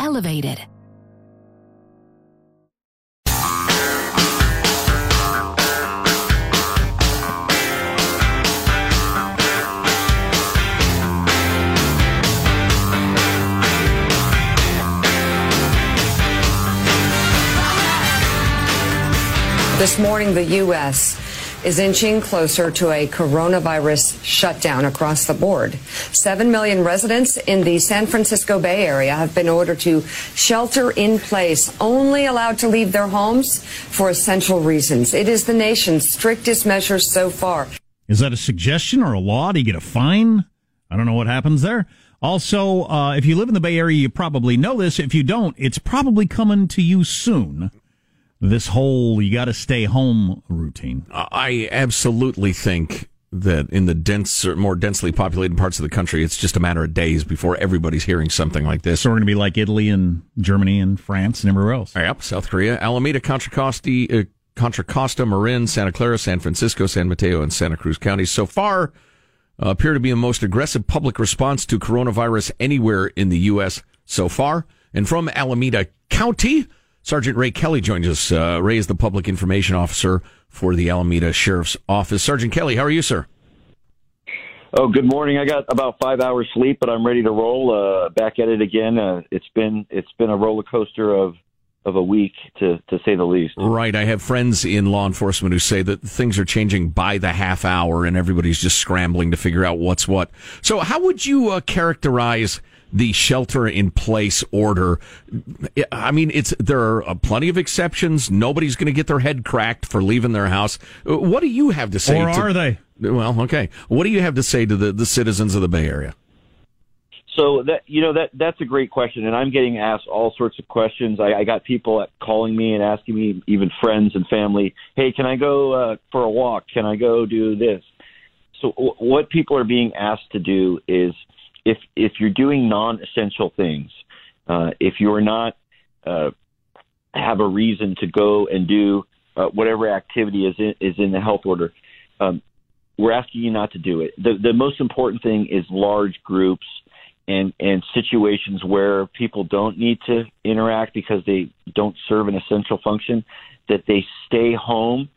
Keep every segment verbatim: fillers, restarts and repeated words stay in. Elevated. This morning, the U S is inching closer to a coronavirus shutdown across the board. Seven million residents in the San Francisco Bay Area have been ordered to shelter in place, only allowed to leave their homes for essential reasons. It is the nation's strictest measure so far. Is that a suggestion or a law? Do you get a fine? I don't know what happens there. Also, uh, if you live in the Bay Area, you probably know this. If you don't, it's probably coming to you soon. This whole you got to stay home routine. I absolutely think that in the denser, more densely populated parts of the country, it's just a matter of days before everybody's hearing something like this. So we're going to be like Italy and Germany and France and everywhere else. Yep, South Korea, Alameda, Contra Costa, uh, Contra Costa, Marin, Santa Clara, San Francisco, San Mateo, and Santa Cruz counties so far uh, appear to be the most aggressive public response to coronavirus anywhere in the U S so far. And from Alameda County, Sergeant Ray Kelly joins us. Uh, Ray is the public information officer for the Alameda Sheriff's Office. Sergeant Kelly, how are you, sir? Oh, good morning. I got about five hours sleep, but I'm ready to roll. Uh, back at it again. Uh, it's been it's been a roller coaster of of a week, to to say the least. Right. I have friends in law enforcement who say that things are changing by the half hour, and everybody's just scrambling to figure out what's what. So, how would you uh, characterize the shelter-in-place order? I mean, it's there are plenty of exceptions. Nobody's going to get their head cracked for leaving their house. What do you have to say? Or are to, they? Well, okay. What do you have to say to the, the citizens of the Bay Area? So, that you know, that that's a great question, and I'm getting asked all sorts of questions. I, I got people calling me and asking me, even friends and family, hey, can I go uh, for a walk? Can I go do this? So w- what people are being asked to do is, If if you're doing non-essential things, uh, if you're not uh, have a reason to go and do uh, whatever activity is in, is in the health order, um, we're asking you not to do it. The, the most important thing is large groups in, in situations where people don't need to interact because they don't serve an essential function, that they stay home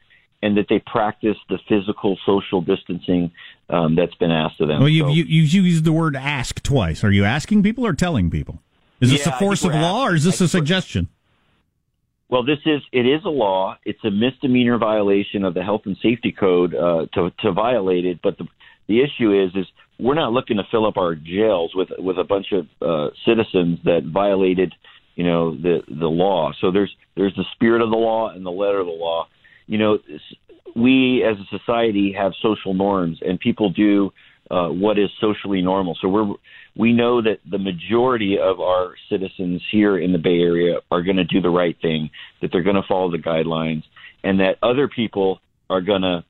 and that they practice the physical social distancing um, that's been asked of them. Well, you've, so, you, you've used the word ask twice. Are you asking people or telling people? Is this yeah, a force of law asking, or is this a suggestion? Well, this is it is a law. It's a misdemeanor violation of the health and safety code uh, to, to violate it. But the, the issue is, is we're not looking to fill up our jails with with a bunch of uh, citizens that violated, you know, the, the law. So there's there's the spirit of the law and the letter of the law. You know, we as a society have social norms, and people do uh, what is socially normal. So we're, we know that the majority of our citizens here in the Bay Area are going to do the right thing, that they're going to follow the guidelines, and that other people are going to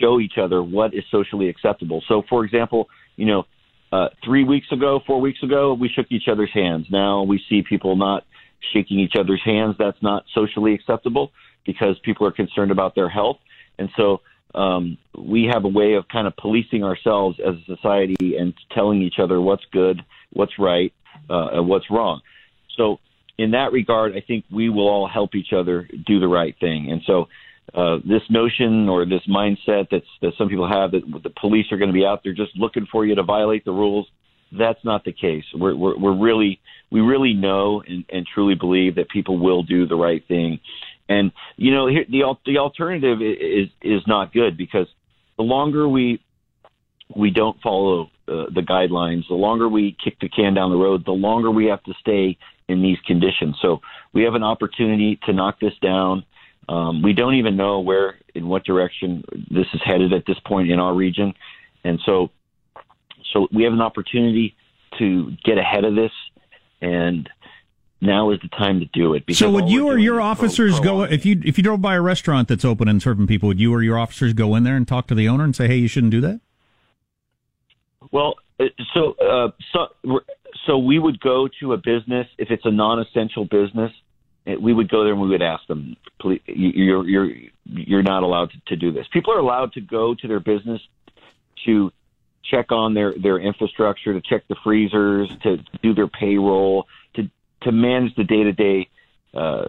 show each other what is socially acceptable. So, for example, you know, uh, three weeks ago, four weeks ago, we shook each other's hands. Now we see people not shaking each other's hands. That's not socially acceptable, because people are concerned about their health. And so um, we have a way of kind of policing ourselves as a society and telling each other what's good, what's right, uh, and what's wrong. So in that regard, I think we will all help each other do the right thing. And so uh, this notion or this mindset that's, that some people have that the police are going to be out there just looking for you to violate the rules, that's not the case. We're, we're, we're really, we really know and, and truly believe that people will do the right thing. And, you know, here, the the alternative is is not good, because the longer we we don't follow uh, the guidelines, the longer we kick the can down the road, the longer we have to stay in these conditions. So we have an opportunity to knock this down. Um, we don't even know where, in what direction this is headed at this point in our region. And so so we have an opportunity to get ahead of this, and now is the time to do it. So would you or your officers go, if you if you drove by a restaurant that's open and serving people, would you or your officers go in there and talk to the owner and say, hey, you shouldn't do that? Well, so uh, so, so we would go to a business, if it's a non-essential business, we would go there and we would ask them, please, you're, you're, you're not allowed to do this. People are allowed to go to their business to check on their, their infrastructure, to check the freezers, to do their payroll, to to manage the day-to-day uh,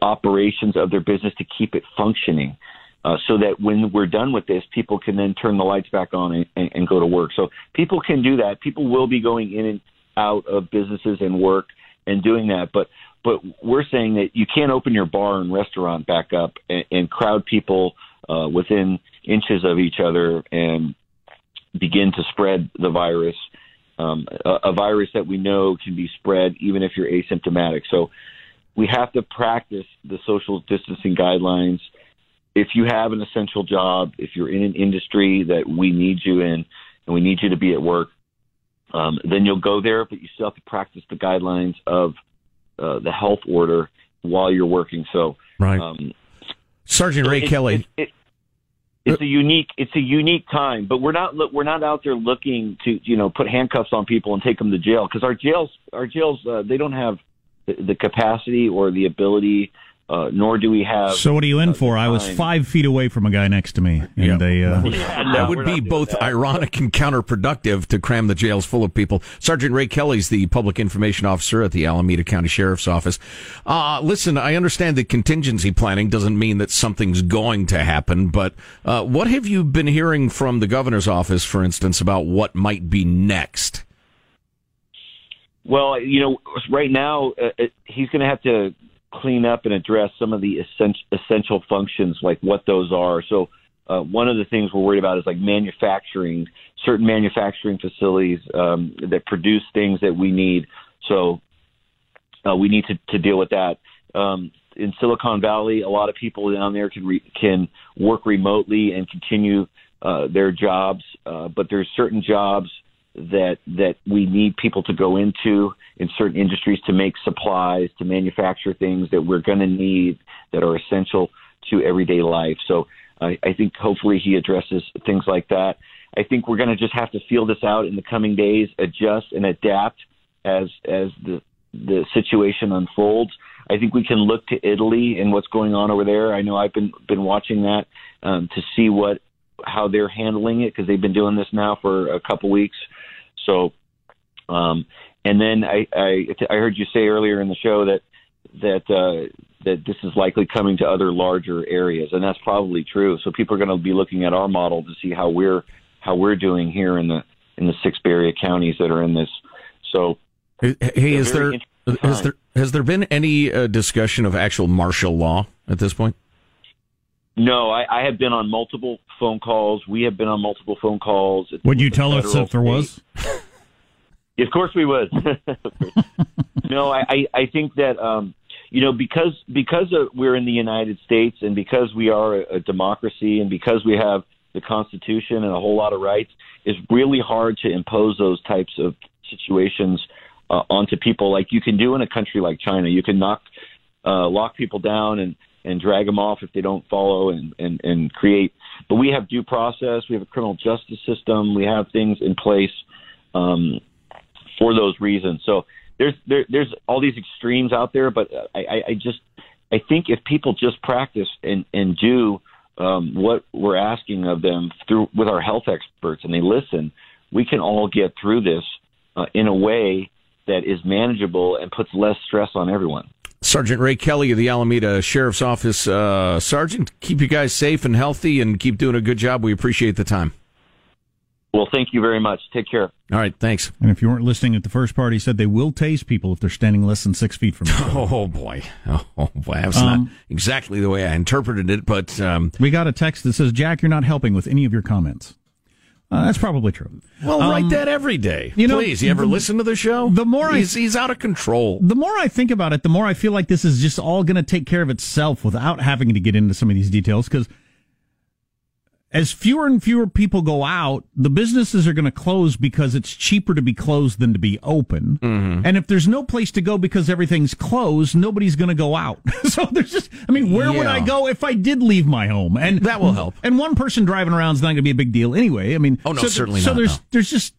operations of their business, to keep it functioning uh, so that when we're done with this, people can then turn the lights back on and, and, and go to work. So people can do that. People will be going in and out of businesses and work and doing that. But but we're saying that you can't open your bar and restaurant back up and, and crowd people uh, within inches of each other and begin to spread the virus. Um, a, a virus that we know can be spread even if you're asymptomatic. So we have to practice the social distancing guidelines. If you have an essential job, if you're in an industry that we need you in and we need you to be at work, um, then you'll go there, but you still have to practice the guidelines of uh, the health order while you're working. So, right. Um, Sergeant Ray it, Kelly. It, it, it, It's a unique, it's a unique time, but we're not, we're not out there looking to, you know, put handcuffs on people and take them to jail, because our jails, our jails, uh, they don't have the, the capacity or the ability, uh, nor do we have. So what are you in uh, for? I was five feet away from a guy next to me, and yeah. they. Uh, yeah, no, that would be both that. ironic and counterproductive to cram the jails full of people. Sergeant Ray Kelly's the public information officer at the Alameda County Sheriff's Office. Uh, listen, I understand that contingency planning doesn't mean that something's going to happen, but uh, what have you been hearing from the governor's office, for instance, about what might be next? Well, you know, right now uh, he's going to have to clean up and address some of the essential functions, like what those are. So uh, one of the things we're worried about is like manufacturing, certain manufacturing facilities um, that produce things that we need. So uh, we need to, to deal with that. Um, in Silicon Valley, a lot of people down there can re- can work remotely and continue uh, their jobs, uh, but there's certain jobs that that we need people to go into in certain industries to make supplies, to manufacture things that we're going to need that are essential to everyday life. So I, I think hopefully he addresses things like that. I think we're going to just have to feel this out in the coming days, adjust and adapt as as the, the situation unfolds. I think we can look to Italy and what's going on over there. I know I've been, been watching that um, to see what how they're handling it, because they've been doing this now for a couple weeks. So Um, and then I, I, I heard you say earlier in the show that that uh, that this is likely coming to other larger areas, and that's probably true. So people are going to be looking at our model to see how we're how we're doing here in the in the six Bay Area counties that are in this. So, hey, is there has there has there been any uh, discussion of actual martial law at this point? No, I, I have been on multiple phone calls. We have been on multiple phone calls. Would you tell us if there was? Of course we would. No, I, I think that, um, you know, because because of, we're in the United States, and because we are a, a democracy, and because we have the Constitution and a whole lot of rights, it's really hard to impose those types of situations uh, onto people like you can do in a country like China. You can knock, uh, lock people down and and drag them off if they don't follow and, and, and create. But we have due process. We have a criminal justice system. We have things in place um, for those reasons. So there's there, there's all these extremes out there, but I, I just I think if people just practice and, and do um, what we're asking of them through with our health experts, and they listen, we can all get through this uh, in a way that is manageable and puts less stress on everyone. Sergeant Ray Kelly of the Alameda Sheriff's Office. Uh, Sergeant, keep you guys safe and healthy and keep doing a good job. We appreciate the time. Well, thank you very much. Take care. All right, thanks. And if you weren't listening at the first part, he said they will tase people if they're standing less than six feet from you. Oh, boy. Oh, boy. That was um, not exactly the way I interpreted it, but... Um, we got a text that says, Jack, you're not helping with any of your comments. Uh, that's probably true. Well, um, write that every day. You know, please, you ever the, listen to the show? The more he's, I, he's out of control. The more I think about it, the more I feel like this is just all going to take care of itself without having to get into some of these details, because as fewer and fewer people go out, the businesses are going to close because it's cheaper to be closed than to be open. Mm-hmm. And if there's no place to go because everything's closed, nobody's going to go out. So there's just, I mean, where yeah. would I go if I did leave my home? And that will help. And one person driving around is not going to be a big deal anyway. I mean, oh no, so certainly th- so not. So there's, no. there's just.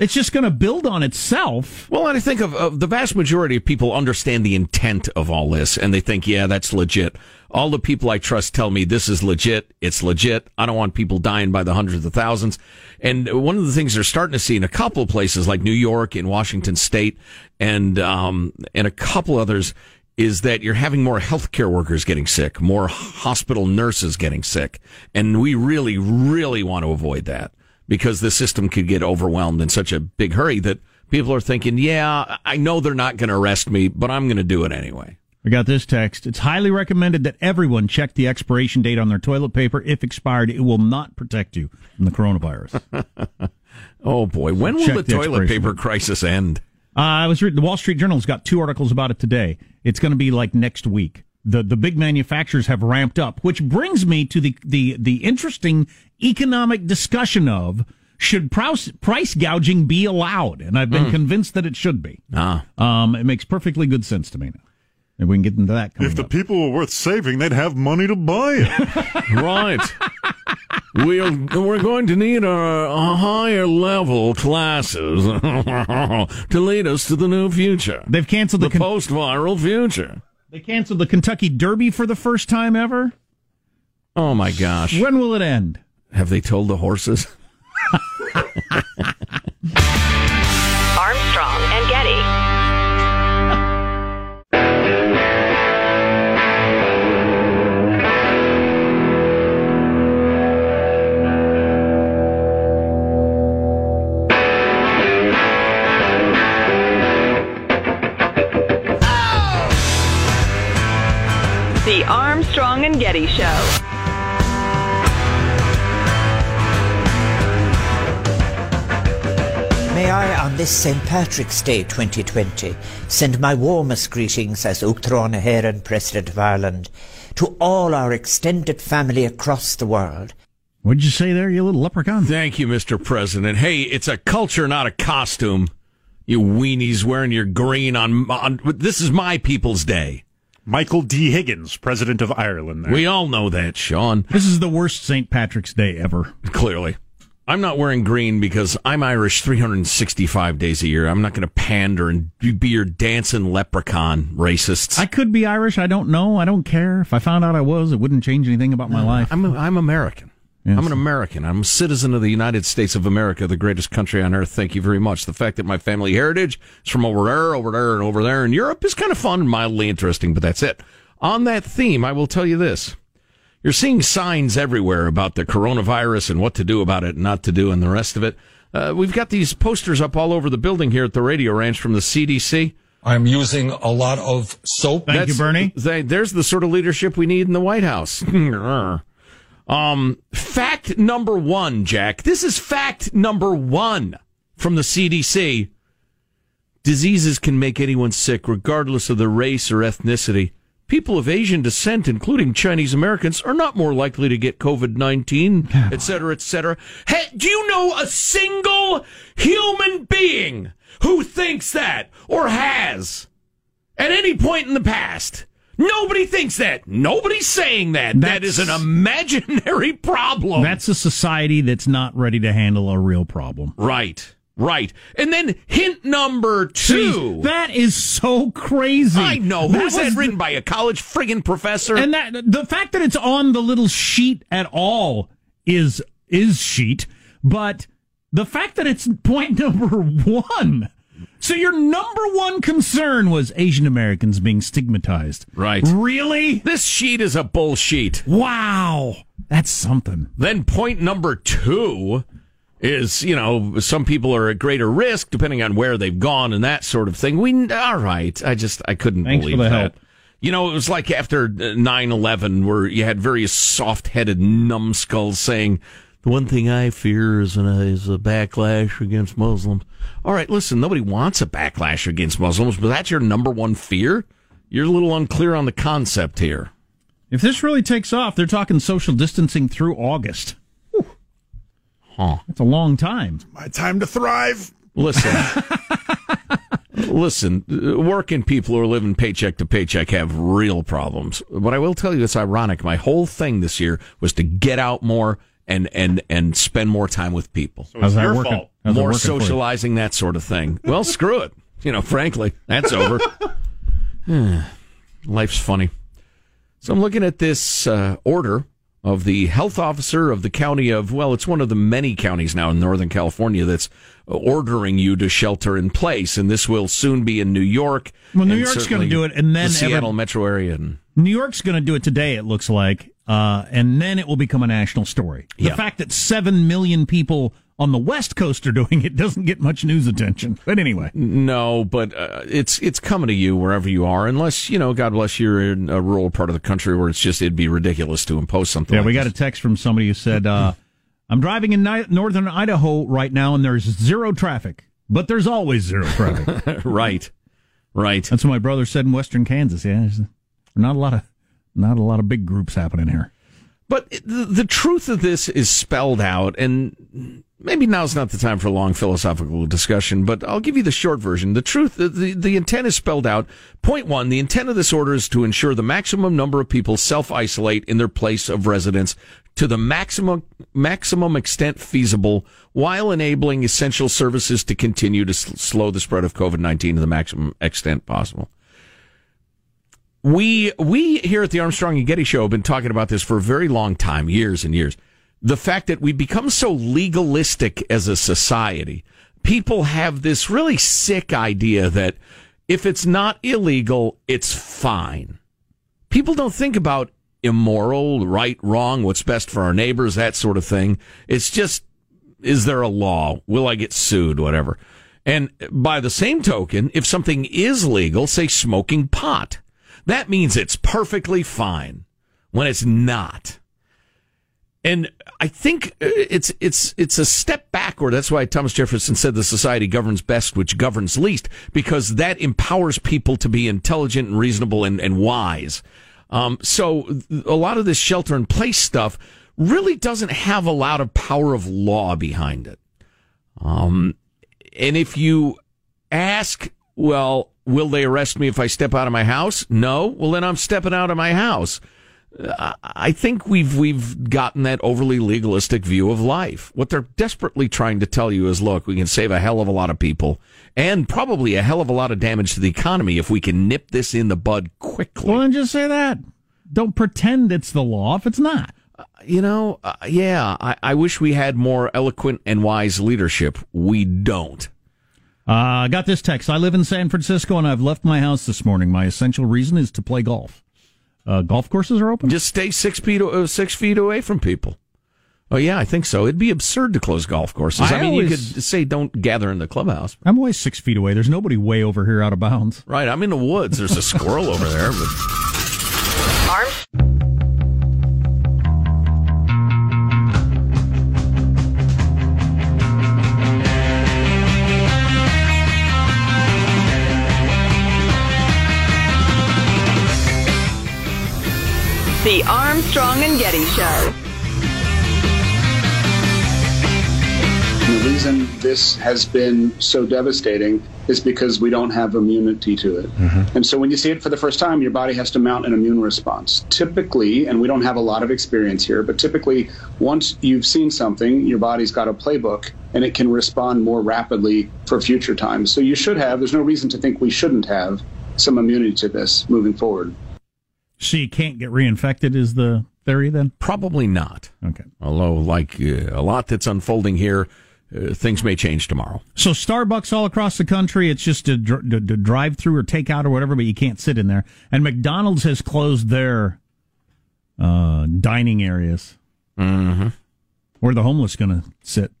It's just going to build on itself. Well, and I think of, of the vast majority of people understand the intent of all this, and they think, yeah, that's legit. All the people I trust tell me this is legit. It's legit. I don't want people dying by the hundreds of thousands. And one of the things they're starting to see in a couple of places like New York and Washington State and um, and a couple others is that you're having more healthcare workers getting sick, more hospital nurses getting sick. And we really, really want to avoid that, because the system could get overwhelmed in such a big hurry that people are thinking, yeah, I know they're not going to arrest me, but I'm going to do it anyway. We got this text. It's highly recommended that everyone check the expiration date on their toilet paper. If expired, it will not protect you from the coronavirus. Oh, boy. When will the, the toilet paper date. crisis end? Uh, I was reading the Wall Street Journal's got two articles about it today. It's going to be like next week. The the big manufacturers have ramped up, which brings me to the, the, the interesting economic discussion of should price, price gouging be allowed? And I've been mm. convinced that it should be. Ah. Um, it makes perfectly good sense to me now. And we can get into that. If the up. people were worth saving, they'd have money to buy it. Right. We'll, we're going to need our higher level classes to lead us to the new future. They've canceled the, the con- post-viral future. They canceled the Kentucky Derby for the first time ever. Oh, my gosh. When will it end? Have they told the horses? Armstrong and Getty. The Armstrong and Getty Show. May I, on this Saint Patrick's Day twenty twenty, send my warmest greetings as Uachtaráin na Héireann, President of Ireland, to all our extended family across the world. What did you say there, you little leprechaun? Thank you, Mister President. Hey, it's a culture, not a costume. You weenies wearing your green on... on this is my people's day. Michael D. Higgins, President of Ireland. There. We all know that, Sean. This is the worst Saint Patrick's Day ever. Clearly. I'm not wearing green because I'm Irish three hundred sixty-five days a year. I'm not going to pander and be your dancing leprechaun, racists. I could be Irish. I don't know. I don't care. If I found out I was, it wouldn't change anything about my no, life. I'm, I'm American. Yes. I'm an American. I'm a citizen of the United States of America, the greatest country on earth. Thank you very much. The fact that my family heritage is from over there, over there, and over there in Europe is kind of fun and mildly interesting, but that's it. On that theme, I will tell you this. You're seeing signs everywhere about the coronavirus and what to do about it and not to do and the rest of it. Uh, we've got these posters up all over the building here at the Radio Ranch from the C D C. I'm using a lot of soap. Thank That's, you, Bernie. They, there's the sort of leadership we need in the White House. Um, fact number one, Jack. This is fact number one from the C D C. Diseases can make anyone sick, regardless of their race or ethnicity. People of Asian descent, including Chinese Americans, are not more likely to get COVID nineteen, et cetera, et cetera. Hey, do you know a single human being who thinks that or has at any point in the past? Nobody thinks that. Nobody's saying that. That's, that is an imaginary problem. That's a society that's not ready to handle a real problem. Right. Right. And then hint number two. Jeez, that is so crazy. I know. That Who's that written by a college friggin' professor? And that the fact that it's on the little sheet at all is is sheet, but the fact that it's point number one. So your number one concern was Asian Americans being stigmatized. Right. Really? This sheet is a bull sheet. Wow. That's something. Then point number two is, you know, some people are at greater risk depending on where they've gone and that sort of thing. We All right. I just, I couldn't Thanks believe for the that. Help. You know, it was like after nine eleven where you had various soft-headed numbskulls saying, the one thing I fear is, an, is a backlash against Muslims. All right, listen, nobody wants a backlash against Muslims, but that's your number one fear? You're a little unclear on the concept here. If this really takes off, they're talking social distancing through August. Whew. Huh. That's a long time. It's my time to thrive. Listen. Listen, working people who are living paycheck to paycheck have real problems. But I will tell you, it's ironic. My whole thing this year was to get out more and and and spend more time with people. So it's your fault. More socializing, that sort of thing. Well, screw it. You know, frankly, that's over. Life's funny. So I'm looking at this uh, order of the health officer of the county of, well, it's one of the many counties now in Northern California that's ordering you to shelter in place, and this will soon be in New York. Well, New York's going to do it, and then the Seattle every, metro area. And, New York's going to do it today, it looks like. Uh, and then it will become a national story. The yeah. fact that seven million people on the West Coast are doing it doesn't get much news attention. But anyway. No, but uh, it's it's coming to you wherever you are, unless, you know, God bless you're in a rural part of the country where it's just, it'd be ridiculous to impose something. Yeah, like we got this. A text from somebody who said, uh, I'm driving in ni- northern Idaho right now and there's zero traffic, but there's always zero traffic. Right, right. That's what my brother said in western Kansas. Yeah, there's not a lot of... Not a lot of big groups happening here. But the, the truth of this is spelled out, and maybe now's not the time for a long philosophical discussion, but I'll give you the short version. The truth, the, the, the intent is spelled out. Point one, the intent of this order is to ensure the maximum number of people self-isolate in their place of residence to the maximum, maximum extent feasible while enabling essential services to continue to s- slow the spread of COVID nineteen to the maximum extent possible. We we here at the Armstrong and Getty Show have been talking about this for a very long time, years and years. The fact that we become so legalistic as a society, people have this really sick idea that if it's not illegal, it's fine. People don't think about immoral, right, wrong, what's best for our neighbors, that sort of thing. It's just, is there a law? Will I get sued? Whatever. And by the same token, if something is legal, say smoking pot, that means it's perfectly fine when it's not. And I think it's it's it's a step backward. That's why Thomas Jefferson said the society governs best, which governs least, because that empowers people to be intelligent and reasonable and, and wise. Um, so a lot of this shelter-in-place stuff really doesn't have a lot of power of law behind it. Um, and if you ask, well... will they arrest me if I step out of my house? No. Well, then I'm stepping out of my house. I think we've we've gotten that overly legalistic view of life. What they're desperately trying to tell you is, look, we can save a hell of a lot of people and probably a hell of a lot of damage to the economy if we can nip this in the bud quickly. Well, then just say that. Don't pretend it's the law if it's not. You know, uh, yeah, I, I wish we had more eloquent and wise leadership. We don't. I uh, got this text. I live in San Francisco, and I've left my house this morning. My essential reason is to play golf. Uh, golf courses are open? Just stay six feet, uh, six feet away from people. Oh, yeah, I think so. It'd be absurd to close golf courses. I, I mean, always, you could say don't gather in the clubhouse. I'm always six feet away. There's nobody way over here out of bounds. Right, I'm in the woods. There's a squirrel over there. But... Arm. The Armstrong and Getty Show. The reason this has been so devastating is because we don't have immunity to it. Mm-hmm. And so when you see it for the first time, your body has to mount an immune response. Typically, and we don't have a lot of experience here, but typically once you've seen something, your body's got a playbook and it can respond more rapidly for future times. So you should have, there's no reason to think we shouldn't have some immunity to this moving forward. She can't get reinfected is the theory then? Probably not. Okay. Although, like uh, a lot that's unfolding here, uh, things may change tomorrow. So Starbucks all across the country, it's just a, dr- a drive-through or takeout or whatever, but you can't sit in there. And McDonald's has closed their uh, dining areas. Mm-hmm. Where are the homeless going to sit?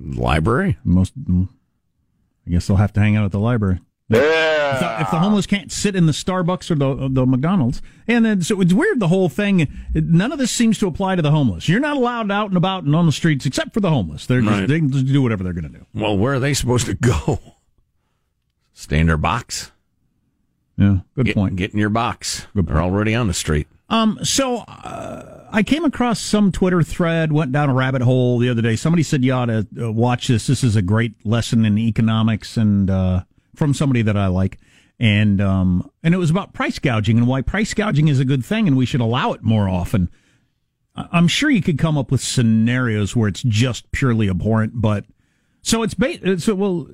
Library. Most, I guess they'll have to hang out at the library. Yeah. If, the, if the homeless can't sit in the Starbucks or the the McDonald's, and then so it's weird, the whole thing. None of this seems to apply to the homeless. You're not allowed out and about and on the streets except for the homeless. They're just, right. They can just do whatever they're going to do. Well, where are they supposed to go? Stay in their box. Yeah, good get, point. Get in your box. Good point. They're already on the street. Um. So uh, I came across some Twitter thread. Went down a rabbit hole the other day. Somebody said you ought to uh, watch this. This is a great lesson in economics and. Uh, From somebody that I like, and um, and it was about price gouging and why price gouging is a good thing and we should allow it more often. I'm sure you could come up with scenarios where it's just purely abhorrent, but so it's ba- so well.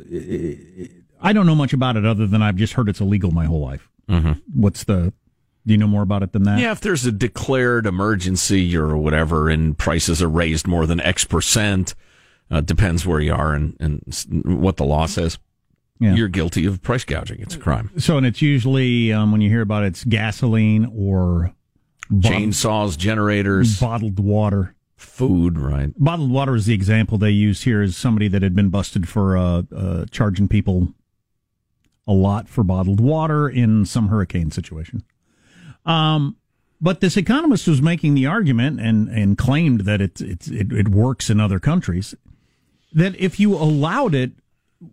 I don't know much about it other than I've just heard it's illegal my whole life. Mm-hmm. What's the? Do you know more about it than that? Yeah, if there's a declared emergency or whatever, and prices are raised more than X percent, uh, depends where you are and and what the law says. Yeah. You're guilty of price gouging. It's a crime. So, and it's usually, um, when you hear about it, it's gasoline or... Bottled, chainsaws, generators. Bottled water. Food, right. Bottled water is the example they use here is somebody that had been busted for uh, uh, charging people a lot for bottled water in some hurricane situation. Um, but this economist was making the argument and, and claimed that it, it, it, it works in other countries, that if you allowed it,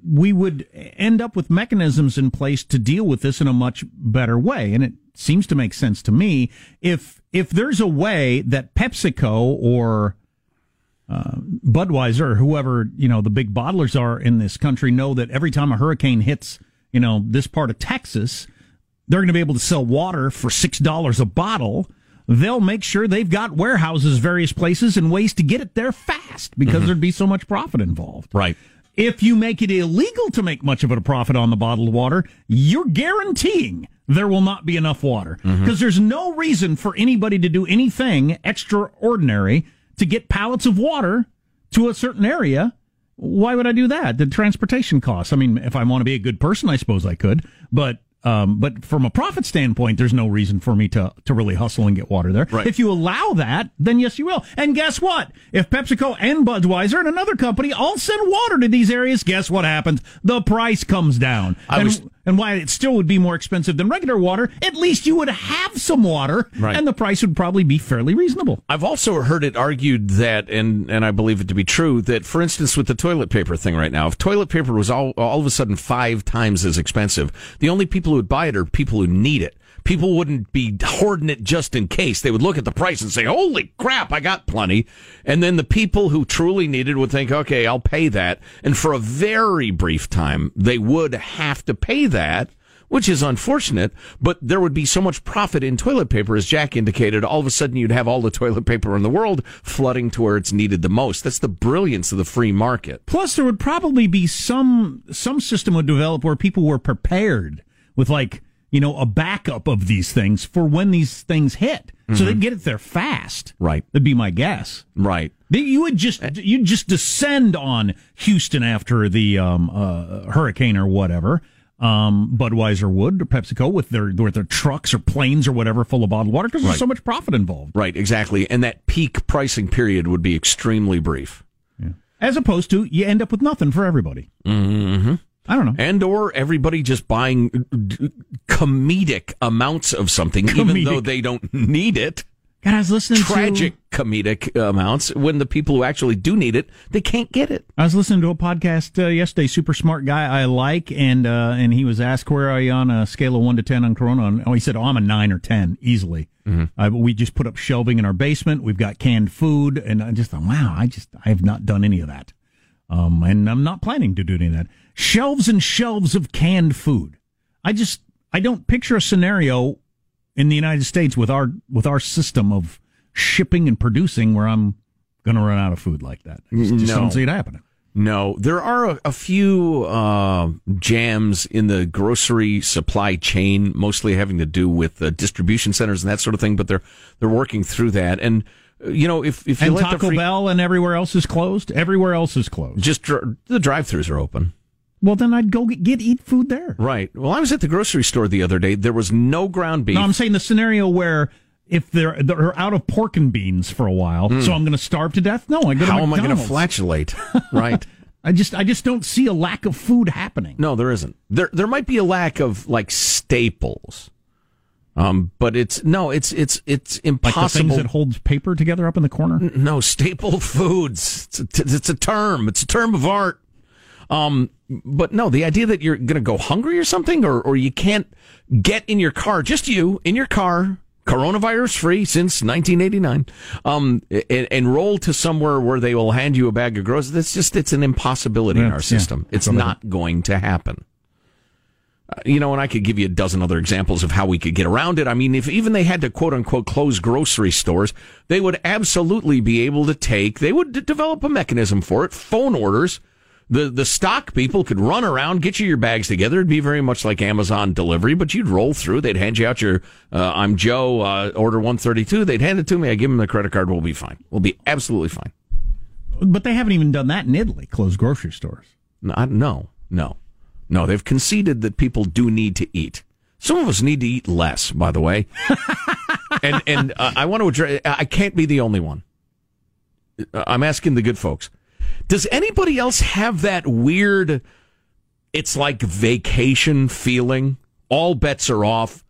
we would end up with mechanisms in place to deal with this in a much better way. And it seems to make sense to me. If if there's a way that PepsiCo or uh, Budweiser or whoever, you know, the big bottlers are in this country know that every time a hurricane hits, you know, this part of Texas, they're going to be able to sell water for six dollars a bottle. They'll make sure they've got warehouses, various places, and ways to get it there fast because mm-hmm. there'd be so much profit involved. Right. If you make it illegal to make much of a profit on the bottled water, you're guaranteeing there will not be enough water. Because mm-hmm. there's no reason for anybody to do anything extraordinary to get pallets of water to a certain area. Why would I do that? The transportation costs. I mean, if I want to be a good person, I suppose I could. But um, but from a profit standpoint, there's no reason for me to, to really hustle and get water there. Right. If you allow that, then yes, you will. And guess what? If PepsiCo and Budweiser and another company all send water to these areas, guess what happens? The price comes down. I and, was... and while it still would be more expensive than regular water, at least you would have some water, right. And the price would probably be fairly reasonable. I've also heard it argued that, and, and I believe it to be true, that, for instance, with the toilet paper thing right now, if toilet paper was all, all of a sudden five times as expensive, the only people who would buy it are people who need it. People wouldn't be hoarding it just in case. They would look at the price and say, holy crap, I got plenty. And then the people who truly needed would think, okay, I'll pay that. And for a very brief time, they would have to pay that, which is unfortunate. But there would be so much profit in toilet paper, as Jack indicated. All of a sudden, you'd have all the toilet paper in the world flooding to where it's needed the most. That's the brilliance of the free market. Plus, there would probably be some, some system would develop where people were prepared with, like, you know, a backup of these things for when these things hit. Mm-hmm. So they'd get it there fast. Right. That'd be my guess. Right. You would just, you'd just descend on Houston after the um, uh, hurricane or whatever. Um, Budweiser would, or PepsiCo, with their with their trucks or planes or whatever full of bottled water, because right. there's so much profit involved. Right, exactly. And that peak pricing period would be extremely brief. Yeah. As opposed to, you end up with nothing for everybody. Mm-hmm. I don't know. And or everybody just buying d- comedic amounts of something, comedic. even though they don't need it. God, I was listening Tragic to... Tragic comedic amounts, when the people who actually do need it, they can't get it. I was listening to a podcast uh, yesterday, super smart guy I like, and uh, and he was asked, where are you on a scale of one to ten on Corona? And, oh, he said, oh, I'm a nine or ten, easily. Mm-hmm. Uh, but we just put up shelving in our basement. We've got canned food. And I just thought, wow, I just I have not done any of that. Um, and I'm not planning to do any of that. Shelves and shelves of canned food. I just, I don't picture a scenario in the United States with our with our system of shipping and producing where I'm going to run out of food like that. I just, just no. don't see it happening. No. There are a, a few uh, jams in the grocery supply chain, mostly having to do with uh, distribution centers and that sort of thing, but they're they're working through that. And, you know, if, if you and let Taco the free- Bell and everywhere else is closed? Everywhere else is closed. Just dr- the drive-thrus are open. Well, then I'd go get, get eat food there. Right. Well, I was at the grocery store the other day. There was no ground beef. No, I'm saying the scenario where if they're, they're out of pork and beans for a while, mm. so I'm going to starve to death? No, I go to How McDonald's. How am I going to flatulate? Right. I just I just don't see a lack of food happening. No, there isn't. There there might be a lack of, like, staples. Um, but it's no, it's it's it's impossible. Like the things that holds paper together up in the corner? N- no, staple foods. It's a, t- it's a term. It's a term of art. Um, but no, the idea that you're going to go hungry or something, or, or you can't get in your car, just you in your car, coronavirus free since nineteen eighty-nine, um, and, and roll to somewhere where they will hand you a bag of groceries. That's just, it's an impossibility yeah, in our system. Yeah, it's not it. going to happen. Uh, you know, and I could give you a dozen other examples of how we could get around it. I mean, if even they had to, quote unquote, close grocery stores, they would absolutely be able to take, they would d- develop a mechanism for it, phone orders. The the stock people could run around, get you your bags together. It'd be very much like Amazon delivery, but you'd roll through. They'd hand you out your, uh, I'm Joe, uh, order one thirty-two. They'd hand it to me. I give them the credit card. We'll be fine. We'll be absolutely fine. But they haven't even done that in Italy, closed grocery stores. No, I, no, no. No, they've conceded that people do need to eat. Some of us need to eat less, by the way. and and uh, I want to address, I can't be the only one. I'm asking the good folks. Does anybody else have that weird, it's like vacation feeling? All bets are off.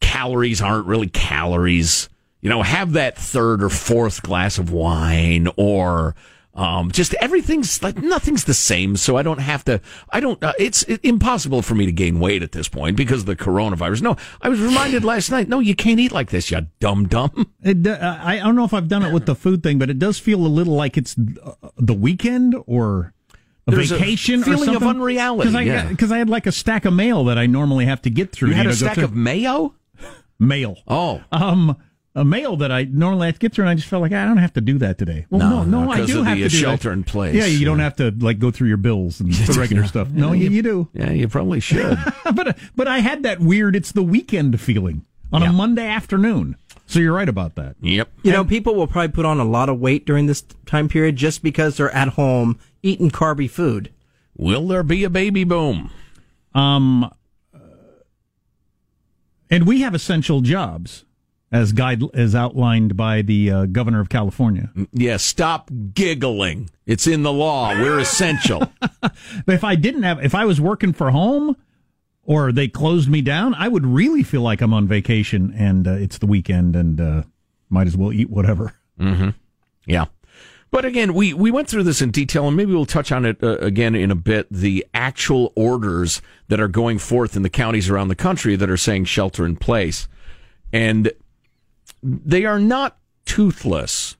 Calories aren't really calories. You know, have that third or fourth glass of wine, or um, just everything's like, nothing's the same. So I don't have to, I don't, uh, it's it, impossible for me to gain weight at this point because of the coronavirus. No, I was reminded last night, no, you can't eat like this, you dumb dumb. It, uh, I don't know if I've done it with the food thing, but it does feel a little like it's uh, the weekend or a There's vacation a feeling or something. Of unreality. Because I, yeah. I had like a stack of mail that I normally have to get through. You had you know, a stack of mayo? Mail. Oh. Um. A mail that I normally have to get through, and I just felt like I don't have to do that today. Well, no, no, no I do of have the, to do shelter that. in place. Yeah, you yeah. don't have to like go through your bills and the regular stuff. No, yeah, you, you do. Yeah, you probably should. but but I had that weird. It's the weekend feeling on yeah. a Monday afternoon. So you're right about that. Yep. You and, know, people will probably put on a lot of weight during this time period just because they're at home eating carby food. Will there be a baby boom? Um, and we have essential jobs. As guide as outlined by the uh, governor of California. Yeah, stop giggling. It's in the law. We're essential. But if I didn't have, if I was working for home, or they closed me down, I would really feel like I'm on vacation and uh, it's the weekend and uh, might as well eat whatever. Mm-hmm. Yeah. But again, we, we went through this in detail, and maybe we'll touch on it uh, again in a bit, the actual orders that are going forth in the counties around the country that are saying shelter in place. And they are not toothless,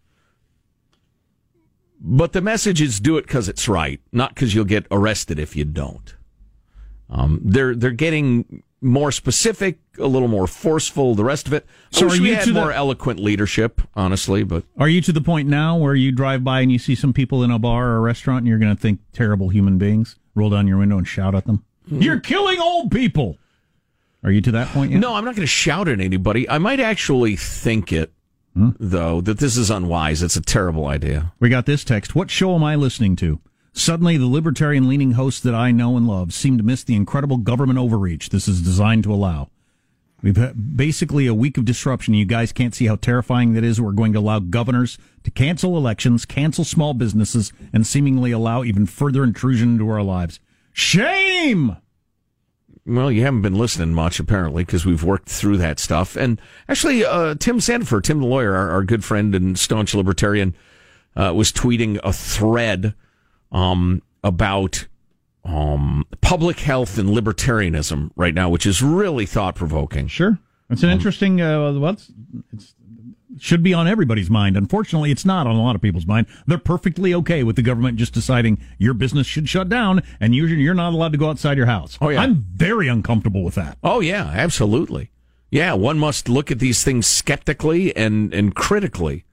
but the message is do it because it's right, not because you'll get arrested if you don't. Um, they're they're getting more specific, a little more forceful, the rest of it. So I wish we had more eloquent leadership, honestly. But are you to the point now where you drive by and you see some people in a bar or a restaurant and you're going to think terrible human beings, roll down your window and shout at them? Mm-hmm. You're killing old people. Are you to that point yet? No, I'm not going to shout at anybody. I might actually think it, hmm? though, that this is unwise. It's a terrible idea. We got this text. What show am I listening to? Suddenly, the libertarian-leaning hosts that I know and love seem to miss the incredible government overreach this is designed to allow. We've had basically a week of disruption. You guys can't see how terrifying that is. We're going to allow governors to cancel elections, cancel small businesses, and seemingly allow even further intrusion into our lives. Shame! Well, you haven't been listening much, apparently, because we've worked through that stuff. And actually, uh, Tim Sandifer, Tim the lawyer, our, our good friend and staunch libertarian, uh, was tweeting a thread Um, about um, public health and libertarianism right now, which is really thought-provoking. Sure. It's an um, interesting, uh, well, it's, it's, should be on everybody's mind. Unfortunately, it's not on a lot of people's mind. They're perfectly okay with the government just deciding your business should shut down and you're, you're not allowed to go outside your house. Oh, yeah. I'm very uncomfortable with that. Oh, yeah, absolutely. Yeah, one must look at these things skeptically and, and critically.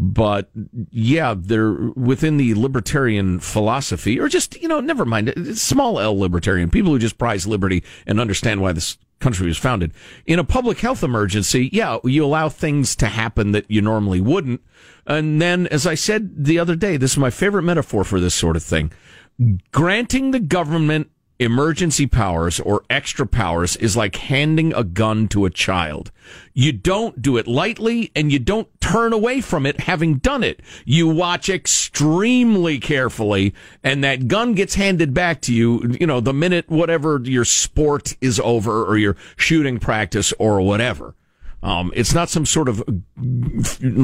But, yeah, they're within the libertarian philosophy, or just, you know, never mind, small L libertarian, people who just prize liberty and understand why this country was founded. In a public health emergency, yeah, you allow things to happen that you normally wouldn't. And then, as I said the other day, this is my favorite metaphor for this sort of thing. Granting the government emergency powers or extra powers is like handing a gun to a child. You don't do it lightly, and you don't turn away from it having done it. You watch extremely carefully, and that gun gets handed back to you, you know, the minute whatever your sport is over or your shooting practice or whatever. Um, it's not some sort of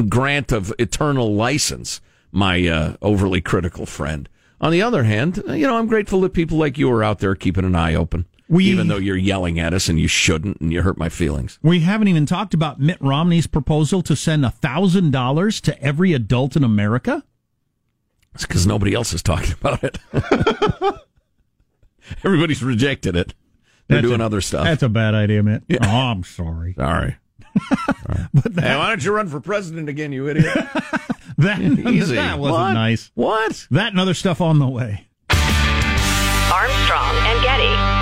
grant of eternal license, my uh, overly critical friend. On the other hand, you know, I'm grateful that people like you are out there keeping an eye open, we, even though you're yelling at us and you shouldn't and you hurt my feelings. We haven't even talked about Mitt Romney's proposal to send one thousand dollars to every adult in America. It's because nobody else is talking about it. Everybody's rejected it. They're that's doing a, other stuff. That's a bad idea, Mitt. Yeah. Oh, I'm sorry. Sorry. Right. But that, hey, why don't you run for president again, you idiot? That, Easy. that wasn't what? nice. What? That and other stuff on the way. Armstrong and Getty.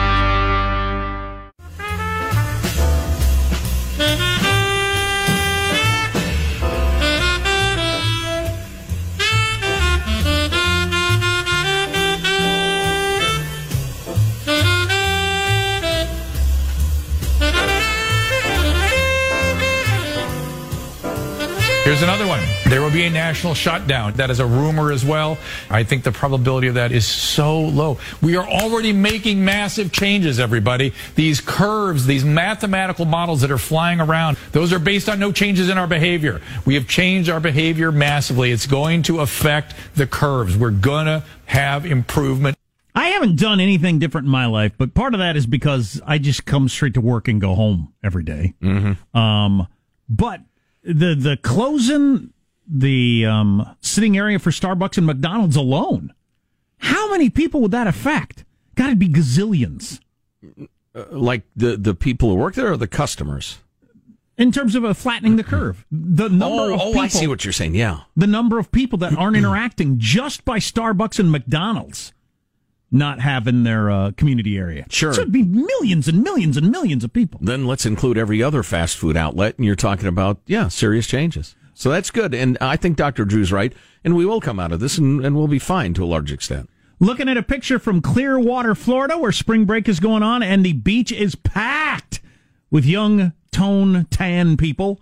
Here's another one. There will be a national shutdown. That is a rumor as well. I think the probability of that is so low. We are already making massive changes, everybody. These curves, these mathematical models that are flying around, those are based on no changes in our behavior. We have changed our behavior massively. It's going to affect the curves. We're going to have improvement. I haven't done anything different in my life, but part of that is because I just come straight to work and go home every day. Mm-hmm. Um, but... The the closing the um, sitting area for Starbucks and McDonald's alone, how many people would that affect? Got to be gazillions. Uh, like the, the people who work there or the customers? In terms of uh, flattening the curve. The number oh, of oh, people, I see what you're saying, yeah. The number of people that aren't interacting just by Starbucks and McDonald's not having their uh, community area. Sure. So it'd be millions and millions and millions of people. Then let's include every other fast food outlet, and you're talking about, yeah, serious changes. So that's good, and I think Doctor Drew's right, and we will come out of this, and, and we'll be fine to a large extent. Looking at a picture from Clearwater, Florida, where spring break is going on, and the beach is packed with young, tone, tan people,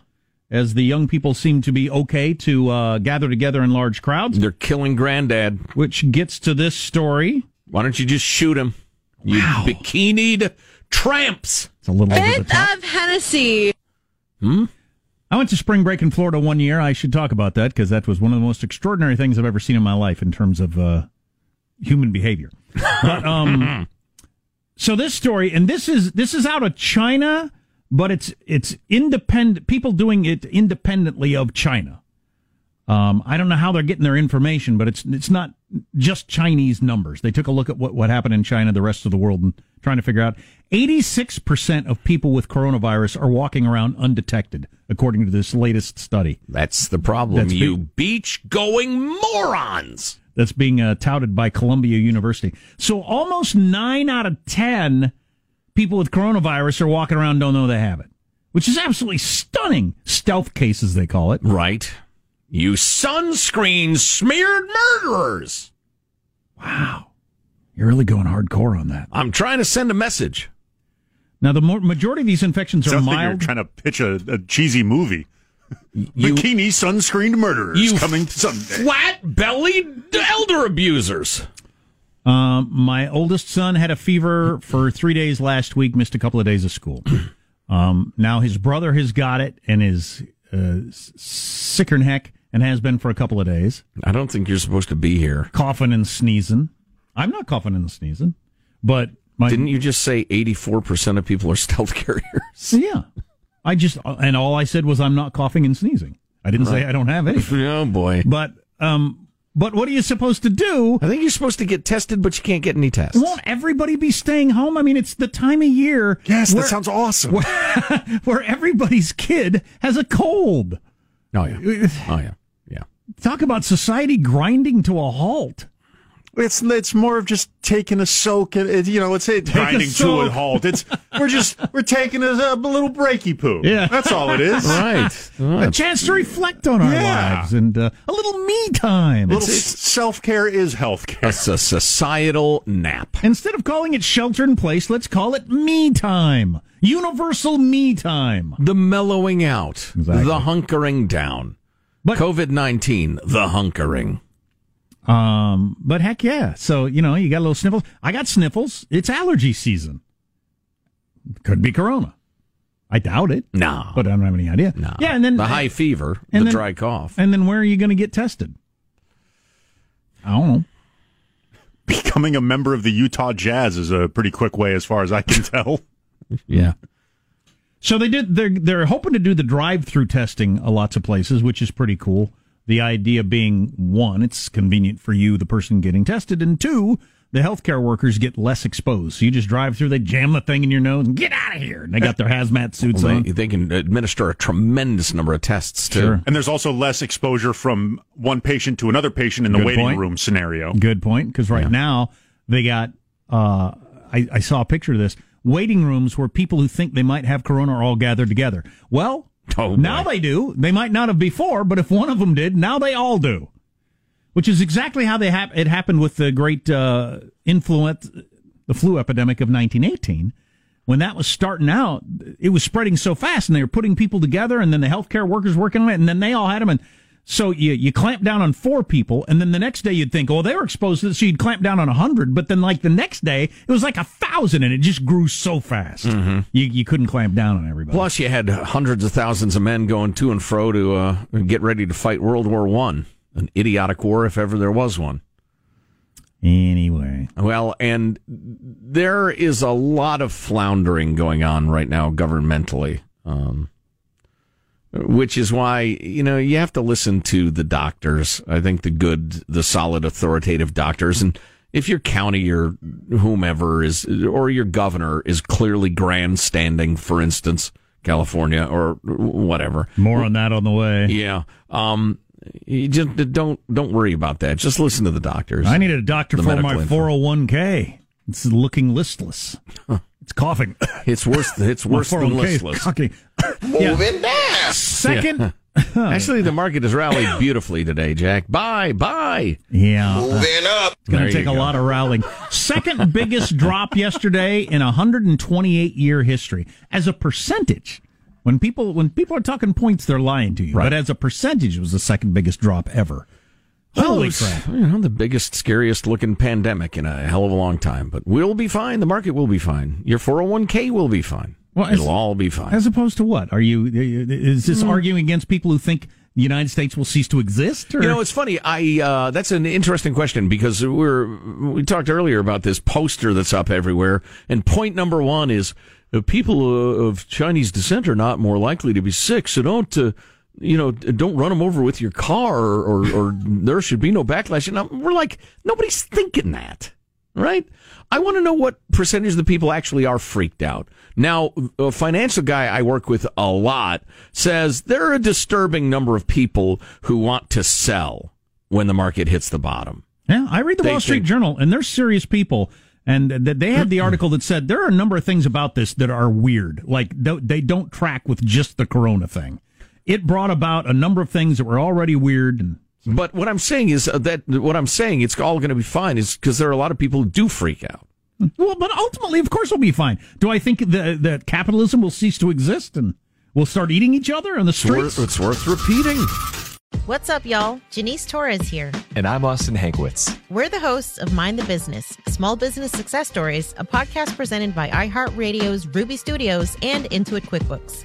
as the young people seem to be okay to uh, gather together in large crowds. They're killing granddad. Which gets to this story. Why don't you just shoot him, you wow. bikinied tramps? It's a little bit of Hennessy. Hmm? I went to spring break in Florida one year. I should talk about that because that was one of the most extraordinary things I've ever seen in my life in terms of uh, human behavior. But, um, so this story, and this is this is out of China, but it's it's independent. People doing it independently of China. Um, I don't know how they're getting their information, but it's it's not just Chinese numbers. They took a look at what, what happened in China, the rest of the world, and trying to figure out eighty-six percent of people with coronavirus are walking around undetected, according to this latest study. That's the problem, that's you be- beach-going morons! That's being uh, touted by Columbia University. So almost nine out of ten people with coronavirus are walking around and don't know they have it, which is absolutely stunning. Stealth cases, they call it. Right. You sunscreen-smeared murderers. Wow. You're really going hardcore on that. I'm trying to send a message. Now, the more, majority of these infections are Sounds mild. Like you're trying to pitch a, a cheesy movie. You, Bikini sunscreened murderers you coming someday. Flat-bellied elder abusers. Uh, my oldest son had a fever for three days last week, missed a couple of days of school. Um, now his brother has got it and is uh, sicker'n heck and has been for a couple of days. I don't think you're supposed to be here. Coughing and sneezing. I'm not coughing and sneezing, but... My, Didn't you just say eighty-four percent of people are stealth carriers? Yeah. I just, and all I said was I'm not coughing and sneezing. I didn't right. say I don't have anything. Oh, boy. But, um, but what are you supposed to do? I think you're supposed to get tested, but you can't get any tests. Won't everybody be staying home? I mean, it's the time of year. Yes, where, that sounds awesome. Where, where everybody's kid has a cold. Oh, yeah. Oh, yeah. Yeah. Talk about society grinding to a halt. It's it's more of just taking a soak, and you know, it's it, grinding a to a halt. It's we're just we're taking a, a little breaky poo. Yeah, that's all it is. Right, oh, a chance to reflect on our yeah. lives and uh, a little me time. A little self care is health care. It's a societal nap. Instead of calling it shelter in place, let's call it me time. Universal me time. The mellowing out, exactly. The hunkering down. But COVID nineteen, the hunkering. Um, but heck yeah. So, you know, you got a little sniffles. I got sniffles. It's allergy season. Could be corona. I doubt it. No. But I don't have any idea. No. Yeah, and then the high fever, the then, dry cough. And then where are you going to get tested? I don't know. Becoming a member of the Utah Jazz is a pretty quick way as far as I can tell. Yeah. So they did they're they're hoping to do the drive-through testing a lots of places, which is pretty cool. The idea being, one, it's convenient for you, the person getting tested, and two, the healthcare workers get less exposed. So you just drive through, they jam the thing in your nose, and get out of here. And they got their hazmat suits well, on. They, they can administer a tremendous number of tests, too. Sure. And there's also less exposure from one patient to another patient in the Good waiting point. room scenario. Good point, because right yeah. now, they got, uh, I, I saw a picture of this, waiting rooms where people who think they might have corona are all gathered together. Well... Oh, now they do. They might not have before, but if one of them did, now they all do. Which is exactly how they hap- it happened with the great uh, influenza, the flu epidemic of nineteen eighteen. When that was starting out, it was spreading so fast, and they were putting people together, and then the healthcare workers working on it, and then they all had them. And so you you clamp down on four people, and then the next day you'd think, oh, they were exposed to this, so you'd clamp down on a hundred. But then, like the next day, it was like a thousand, and it just grew so fast. Mm-hmm. You you couldn't clamp down on everybody. Plus, you had hundreds of thousands of men going to and fro to uh, get ready to fight World War One, an idiotic war if ever there was one. Anyway, well, and there is a lot of floundering going on right now governmentally. Um, Which is why, you know, you have to listen to the doctors. I think the good, the solid, authoritative doctors. And if your county or whomever is, or your governor is clearly grandstanding, for instance, California or whatever. More on that on the way. Yeah. Um, you just don't, don't worry about that. Just listen to the doctors. I needed a doctor for my four oh one k. It's looking listless. Huh. It's coughing. It's worse. It's worse than listless. Moving yeah. back. Second. Yeah. Actually, the market has rallied beautifully today, Jack. Bye, bye. Yeah. Moving up. It's going to take a go. lot of rallying. Second biggest drop yesterday in one hundred twenty-eight year history as a percentage. When people when people are talking points, they're lying to you. Right. But as a percentage, it was the second biggest drop ever. Holy oh, crap. You know, the biggest, scariest looking pandemic in a hell of a long time. But we'll be fine. The market will be fine. Your four oh one k will be fine. Well, as, It'll all be fine. As opposed to what? Are you, is this mm. arguing against people who think the United States will cease to exist? Or? You know, it's funny. I, uh, that's an interesting question because we're, we talked earlier about this poster that's up everywhere. And point number one is uh, people of Chinese descent are not more likely to be sick. So don't, uh, You know, don't run them over with your car, or, or, or there should be no backlash. And we're like, nobody's thinking that, right? I want to know what percentage of the people actually are freaked out. Now, a financial guy I work with a lot says there are a disturbing number of people who want to sell when the market hits the bottom. Yeah, I read the they Wall Street think, Journal, and they're serious people. And they had the article that said there are a number of things about this that are weird. Like, they don't track with just the corona thing. It brought about a number of things that were already weird. And but what I'm saying is that what I'm saying, it's all going to be fine, is because there are a lot of people who do freak out. Well, but ultimately, of course, we'll be fine. Do I think that, that capitalism will cease to exist and we'll start eating each other on the streets? It's worth, it's worth repeating. What's up, y'all? Janice Torres here. And I'm Austin Hankwitz. We're the hosts of Mind the Business, Small Business Success Stories, a podcast presented by iHeartRadio's Ruby Studios and Intuit QuickBooks.